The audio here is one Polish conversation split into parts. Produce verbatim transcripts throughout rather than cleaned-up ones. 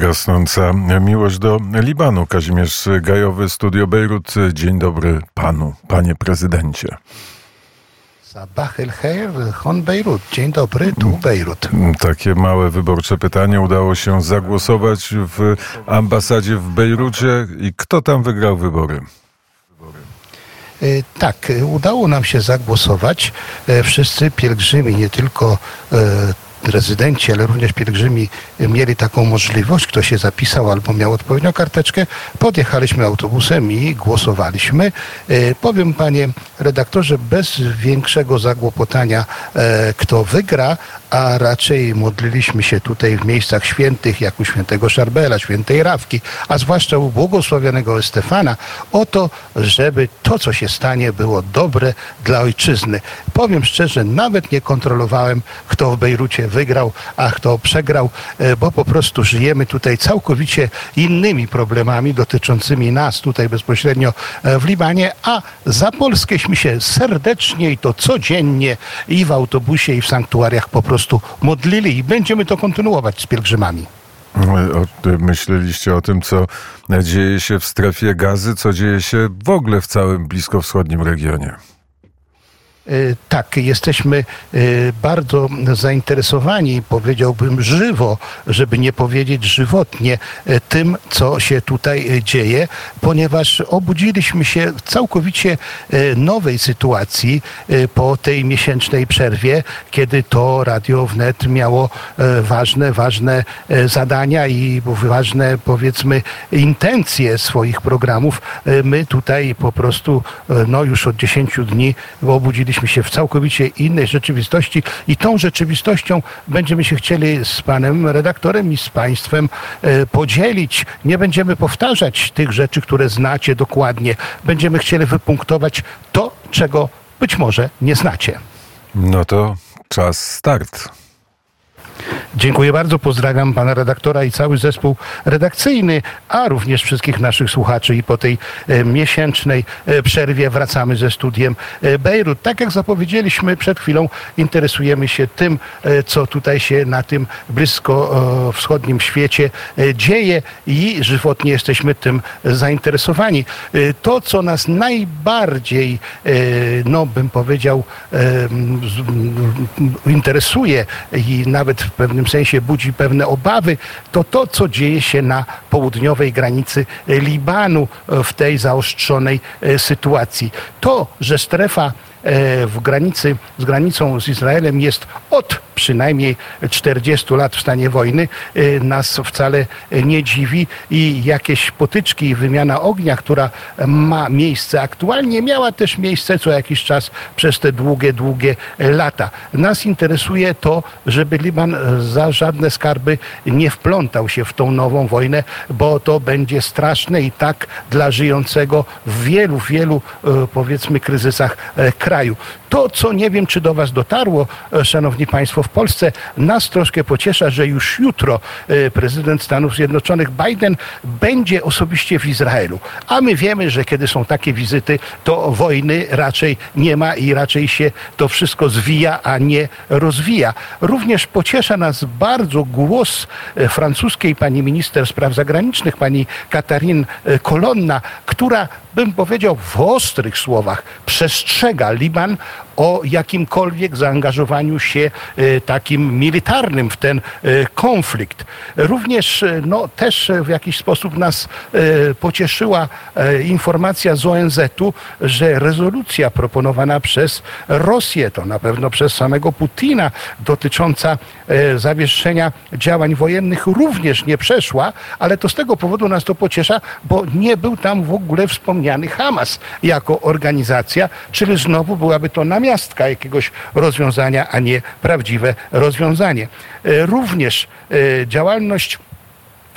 Gasnąca miłość do Libanu. Kazimierz Gajowy, Studio Bejrut. Dzień dobry panu, panie prezydencie. Sabah el-Heir, Hon Bejrut. Dzień dobry, tu Bejrut. Takie małe wyborcze pytanie. Udało się zagłosować w ambasadzie w Bejrucie. I kto tam wygrał wybory? Tak, udało nam się zagłosować. Wszyscy pielgrzymi, nie tylko rezydenci, ale również pielgrzymi mieli taką możliwość, kto się zapisał albo miał odpowiednią karteczkę. Podjechaliśmy autobusem i głosowaliśmy. Powiem, panie redaktorze, bez większego zagłopotania, kto wygra, a raczej modliliśmy się tutaj w miejscach świętych, jak u świętego Szarbela, świętej Rawki, a zwłaszcza u błogosławionego Stefana, o to, żeby to, co się stanie, było dobre dla ojczyzny. Powiem szczerze, nawet nie kontrolowałem, kto w Bejrucie wygrał, a kto przegrał, bo po prostu żyjemy tutaj całkowicie innymi problemami dotyczącymi nas tutaj bezpośrednio w Libanie, a za Polskęśmy się serdecznie i to codziennie i w autobusie, i w sanktuariach po prostu modlili i będziemy to kontynuować z pielgrzymami. Myśleliście o tym, co dzieje się w Strefie Gazy, co dzieje się w ogóle w całym bliskowschodnim regionie? Tak, jesteśmy bardzo zainteresowani, powiedziałbym żywo, żeby nie powiedzieć żywotnie, tym, co się tutaj dzieje, ponieważ obudziliśmy się w całkowicie nowej sytuacji po tej miesięcznej przerwie, kiedy to Radio Wnet miało ważne, ważne zadania i ważne, powiedzmy, intencje swoich programów. My tutaj po prostu, no już od dziesięciu dni obudziliśmy się w całkowicie innej rzeczywistości i tą rzeczywistością będziemy się chcieli z panem redaktorem i z państwem podzielić. Nie będziemy powtarzać tych rzeczy, które znacie dokładnie. Będziemy chcieli wypunktować to, czego być może nie znacie. No to czas start. Dziękuję bardzo, pozdrawiam pana redaktora i cały zespół redakcyjny, a również wszystkich naszych słuchaczy i po tej e, miesięcznej e, przerwie wracamy ze studiem e, Bejrut. Tak jak zapowiedzieliśmy przed chwilą, interesujemy się tym, e, co tutaj się na tym blisko e, wschodnim świecie e, dzieje i żywotnie jesteśmy tym zainteresowani. E, to, co nas najbardziej, e, no bym powiedział, e, z, m, interesuje i nawet w pewnym sensie budzi pewne obawy, to to, co dzieje się na południowej granicy Libanu w tej zaostrzonej sytuacji. To, że strefa w granicy, z granicą z Izraelem jest od przynajmniej czterdziestu lat w stanie wojny, nas wcale nie dziwi i jakieś potyczki i wymiana ognia, która ma miejsce aktualnie, miała też miejsce co jakiś czas przez te długie, długie lata. Nas interesuje to, żeby Liban za żadne skarby nie wplątał się w tą nową wojnę, bo to będzie straszne i tak dla żyjącego w wielu, wielu, powiedzmy, kryzysach kraju. To, co nie wiem, czy do was dotarło, szanowni państwo, w Polsce, nas troszkę pociesza, że już jutro prezydent Stanów Zjednoczonych Biden będzie osobiście w Izraelu. A my wiemy, że kiedy są takie wizyty, to wojny raczej nie ma i raczej się to wszystko zwija, a nie rozwija. Również pociesza nas bardzo głos francuskiej pani minister spraw zagranicznych, pani Catherine Colonna, która, bym powiedział w ostrych słowach, przestrzega Liban o jakimkolwiek zaangażowaniu się y, takim militarnym w ten y, konflikt. Również y, no, też w jakiś sposób nas y, pocieszyła y, informacja z O N Z u, że rezolucja proponowana przez Rosję, to na pewno przez samego Putina, dotycząca y, zawieszenia działań wojennych również nie przeszła, ale to z tego powodu nas to pociesza, bo nie był tam w ogóle wspomniany Hamas jako organizacja, czyli znowu byłaby to namiastka jakiegoś rozwiązania, a nie prawdziwe rozwiązanie. Również działalność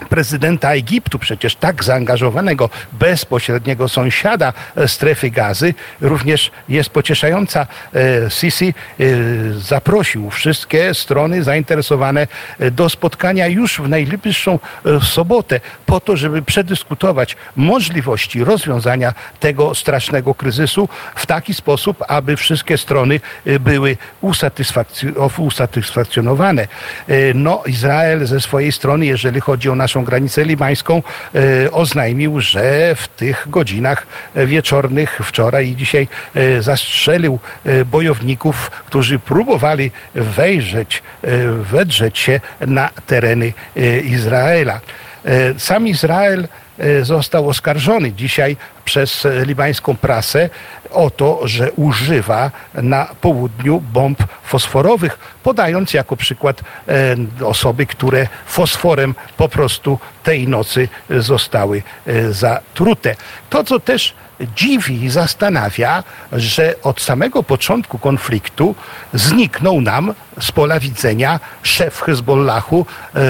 prezydenta Egiptu, przecież tak zaangażowanego, bezpośredniego sąsiada Strefy Gazy, również jest pocieszająca. Sisi zaprosił wszystkie strony zainteresowane do spotkania już w najbliższą sobotę po to, żeby przedyskutować możliwości rozwiązania tego strasznego kryzysu w taki sposób, aby wszystkie strony były usatysfakcjonowane. No, Izrael ze swojej strony, jeżeli chodzi o nasz naszą granicę libańską, oznajmił, że w tych godzinach wieczornych wczoraj i dzisiaj zastrzelił bojowników, którzy próbowali wejrzeć, wedrzeć się na tereny Izraela. Sam Izrael został oskarżony dzisiaj przez libańską prasę o to, że używa na południu bomb fosforowych, podając jako przykład osoby, które fosforem po prostu tej nocy zostały zatrute. To, co też dziwi i zastanawia, że od samego początku konfliktu zniknął nam z pola widzenia szef Hezbollahu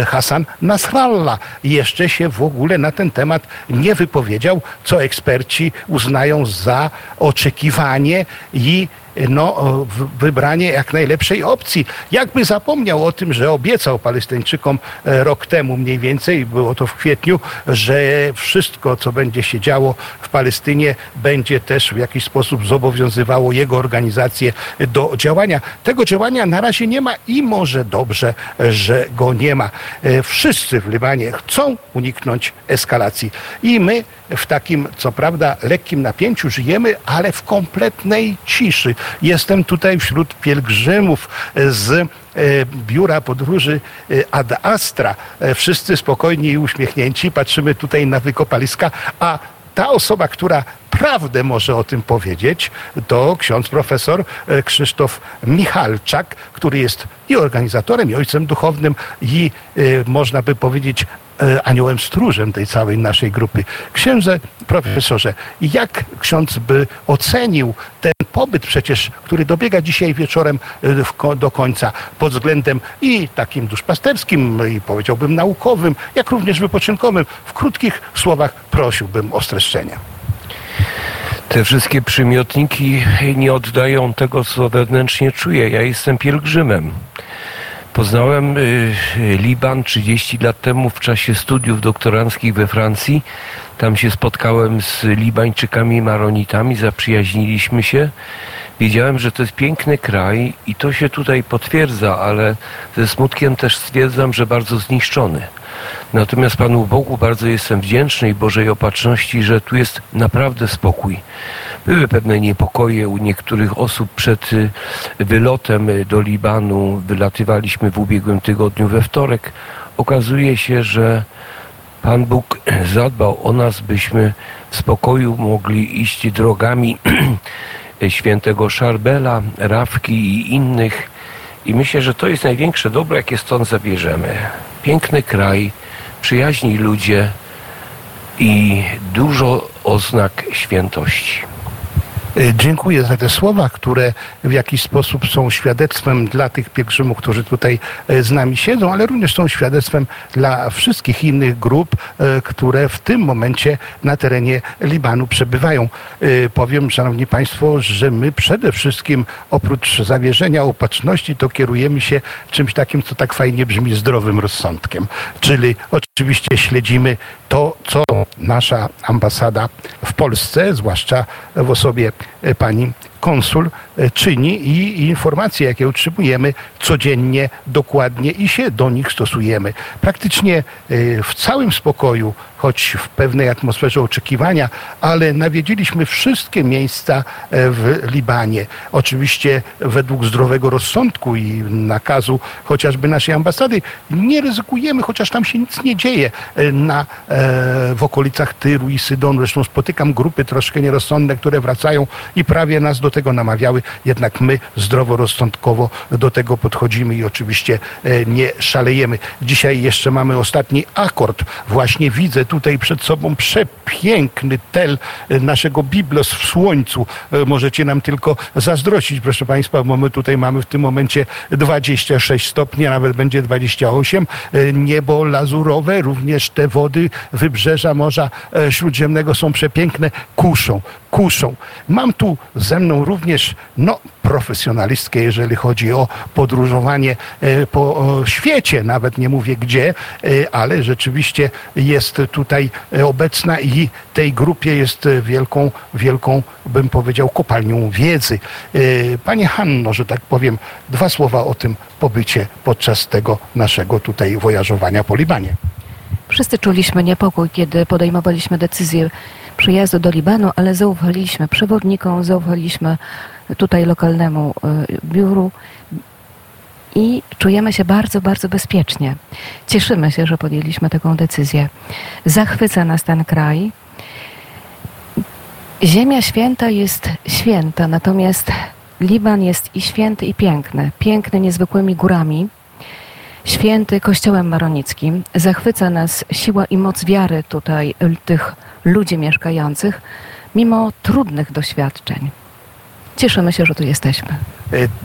Hasan Nasrallah. Jeszcze się w ogóle na ten temat nie wypowiedział, co eksperci uznają za oczekiwanie i no, wybranie jak najlepszej opcji. Jakby zapomniał o tym, że obiecał Palestyńczykom rok temu mniej więcej, było to w kwietniu, że wszystko, co będzie się działo w Palestynie, będzie też w jakiś sposób zobowiązywało jego organizację do działania. Tego działania na razie nie ma i może dobrze, że go nie ma. Wszyscy w Libanie chcą uniknąć eskalacji i my w takim, co prawda, lekkim napięciu żyjemy, ale w kompletnej ciszy. Jestem tutaj wśród pielgrzymów z biura podróży Ad Astra. Wszyscy spokojni i uśmiechnięci. Patrzymy tutaj na wykopaliska, a ta osoba, która prawdę może o tym powiedzieć, to ksiądz profesor Krzysztof Michalczak, który jest i organizatorem, i ojcem duchownym, i y, można by powiedzieć y, aniołem stróżem tej całej naszej grupy. Księże profesorze, jak ksiądz by ocenił ten pobyt przecież, który dobiega dzisiaj wieczorem y, w, do końca pod względem i takim duszpasterskim, i powiedziałbym naukowym, jak również wypoczynkowym? W krótkich słowach prosiłbym o streszczenie. Te wszystkie przymiotniki nie oddają tego, co wewnętrznie czuję. Ja jestem pielgrzymem. Poznałem Liban trzydzieści lat temu w czasie studiów doktoranckich we Francji. Tam się spotkałem z Libańczykami i Maronitami, zaprzyjaźniliśmy się. Wiedziałem, że to jest piękny kraj i to się tutaj potwierdza, ale ze smutkiem też stwierdzam, że bardzo zniszczony. Natomiast Panu Bogu bardzo jestem wdzięczny i Bożej Opatrzności, że tu jest naprawdę spokój. Były pewne niepokoje u niektórych osób przed wylotem do Libanu. Wylatywaliśmy w ubiegłym tygodniu we wtorek. Okazuje się, że Pan Bóg zadbał o nas, byśmy w spokoju mogli iść drogami świętego Szarbela, Rawki i innych. I myślę, że to jest największe dobro, jakie stąd zabierzemy. Piękny kraj, przyjaźni ludzie i dużo oznak świętości. Dziękuję za te słowa, które w jakiś sposób są świadectwem dla tych pielgrzymów, którzy tutaj z nami siedzą, ale również są świadectwem dla wszystkich innych grup, które w tym momencie na terenie Libanu przebywają. Powiem, szanowni państwo, że my przede wszystkim oprócz zawierzenia opatrzności to kierujemy się czymś takim, co tak fajnie brzmi, zdrowym rozsądkiem. Czyli oczywiście śledzimy to, co nasza ambasada w Polsce, zwłaszcza w osobie pani konsul, czyni i informacje, jakie otrzymujemy codziennie, dokładnie i się do nich stosujemy. Praktycznie w całym spokoju, choć w pewnej atmosferze oczekiwania, ale nawiedziliśmy wszystkie miejsca w Libanie. Oczywiście według zdrowego rozsądku i nakazu chociażby naszej ambasady nie ryzykujemy, chociaż tam się nic nie dzieje na, w okolicach Tyru i Sydonu. Zresztą spotykam grupy troszkę nierozsądne, które wracają i prawie nas do tego namawiały. Jednak my zdroworozsądkowo do tego podchodzimy i oczywiście nie szalejemy. Dzisiaj jeszcze mamy ostatni akord. Właśnie widzę tutaj przed sobą przepiękny tel naszego Biblos w słońcu. Możecie nam tylko zazdrościć, proszę państwa, bo my tutaj mamy w tym momencie dwadzieścia sześć stopni, a nawet będzie dwadzieścia osiem. Niebo lazurowe, również te wody wybrzeża Morza Śródziemnego są przepiękne. Kuszą, kuszą. Mam tu ze mną również no, profesjonalistkę, jeżeli chodzi o podróżowanie po świecie, nawet nie mówię gdzie, ale rzeczywiście jest tutaj obecna i tej grupie jest wielką, wielką, bym powiedział, kopalnią wiedzy. Pani Hanno, że tak powiem, dwa słowa o tym pobycie podczas tego naszego tutaj wojażowania po Libanie. Wszyscy czuliśmy niepokój, kiedy podejmowaliśmy decyzję przyjazdu do Libanu, ale zaufaliśmy przewodnikom, zaufaliśmy tutaj lokalnemu biuru i czujemy się bardzo, bardzo bezpiecznie. Cieszymy się, że podjęliśmy taką decyzję. Zachwyca nas ten kraj. Ziemia święta jest święta, natomiast Liban jest i święty, i piękny. Piękny niezwykłymi górami, święty kościołem maronickim. Zachwyca nas siła i moc wiary tutaj tych ludzi mieszkających, mimo trudnych doświadczeń. Cieszymy się, że tu jesteśmy.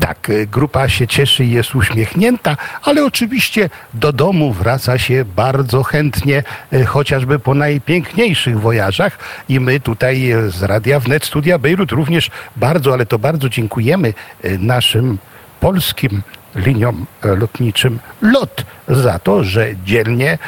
Tak, grupa się cieszy i jest uśmiechnięta, ale oczywiście do domu wraca się bardzo chętnie, chociażby po najpiękniejszych wojażach. I my tutaj z Radia Wnet, Studia Bejrut również bardzo, ale to bardzo dziękujemy naszym polskim liniom lotniczym LOT za to, że dzielnie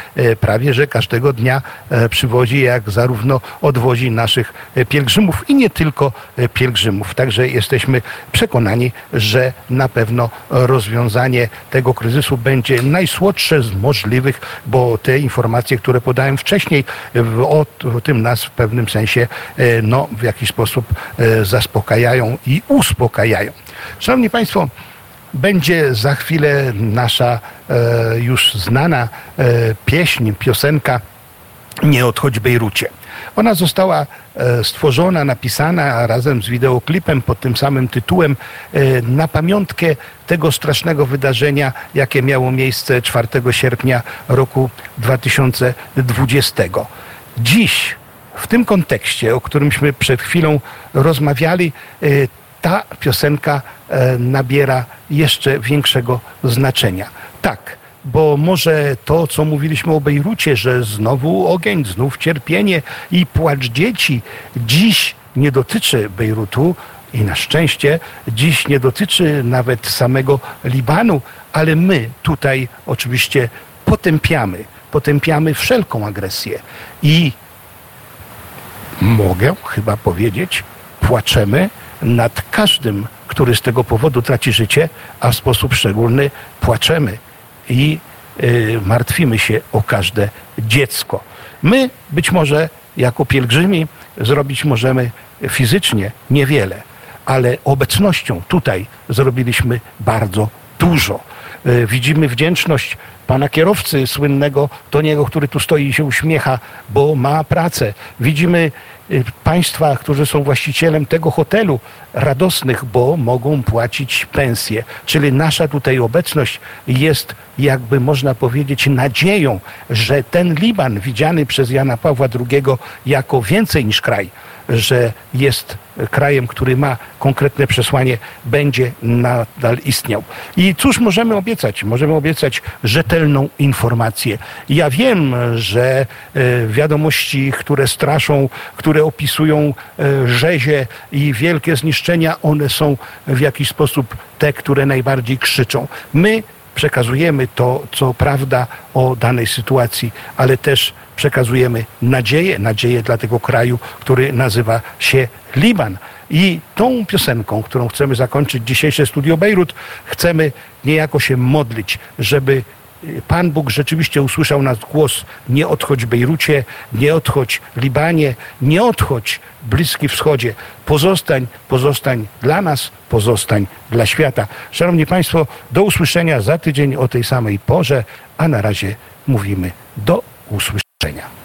prawie, że każdego dnia przywozi, jak zarówno odwozi naszych pielgrzymów i nie tylko pielgrzymów. Także jesteśmy przekonani, że na pewno rozwiązanie tego kryzysu będzie najsłodsze z możliwych, bo te informacje, które podałem wcześniej, o tym nas w pewnym sensie no, w jakiś sposób zaspokajają i uspokajają. Szanowni Państwo, będzie za chwilę nasza e, już znana e, pieśń, piosenka Nie odchodź Bejrucie. Ona została e, stworzona, napisana razem z wideoklipem pod tym samym tytułem e, na pamiątkę tego strasznego wydarzenia, jakie miało miejsce czwartego sierpnia roku dwa tysiące dwudziestego. Dziś, w tym kontekście, o którymśmy przed chwilą rozmawiali, e, ta piosenka e, nabiera jeszcze większego znaczenia. Tak, bo może to, co mówiliśmy o Bejrucie, że znowu ogień, znów cierpienie i płacz dzieci, dziś nie dotyczy Bejrutu i na szczęście dziś nie dotyczy nawet samego Libanu, ale my tutaj oczywiście potępiamy, potępiamy wszelką agresję i mogę chyba powiedzieć, płaczemy nad każdym, który z tego powodu traci życie, a w sposób szczególny płaczemy i y, martwimy się o każde dziecko. My być może jako pielgrzymi zrobić możemy fizycznie niewiele, ale obecnością tutaj zrobiliśmy bardzo dużo. Y, widzimy wdzięczność pana kierowcy słynnego Toniego, który tu stoi i się uśmiecha, bo ma pracę. Widzimy państwa, którzy są właścicielem tego hotelu, radosnych, bo mogą płacić pensje. Czyli nasza tutaj obecność jest, jakby można powiedzieć, nadzieją, że ten Liban widziany przez Jana Pawła drugiego jako więcej niż kraj, że jest krajem, który ma konkretne przesłanie, będzie nadal istniał. I cóż możemy obiecać? Możemy obiecać rzetelną informację. Ja wiem, że y, wiadomości, które straszą, które opisują y, rzezie i wielkie zniszczenia, one są w jakiś sposób te, które najbardziej krzyczą. My przekazujemy to, co prawda o danej sytuacji, ale też przekazujemy nadzieję, nadzieję dla tego kraju, który nazywa się Liban. I tą piosenką, którą chcemy zakończyć dzisiejsze Studio Bejrut, chcemy niejako się modlić, żeby Pan Bóg rzeczywiście usłyszał nasz głos. Nie odchodź Bejrucie, nie odchodź Libanie, nie odchodź Bliski Wschodzie. Pozostań, pozostań dla nas, pozostań dla świata. Szanowni Państwo, do usłyszenia za tydzień o tej samej porze, a na razie mówimy do usłyszenia.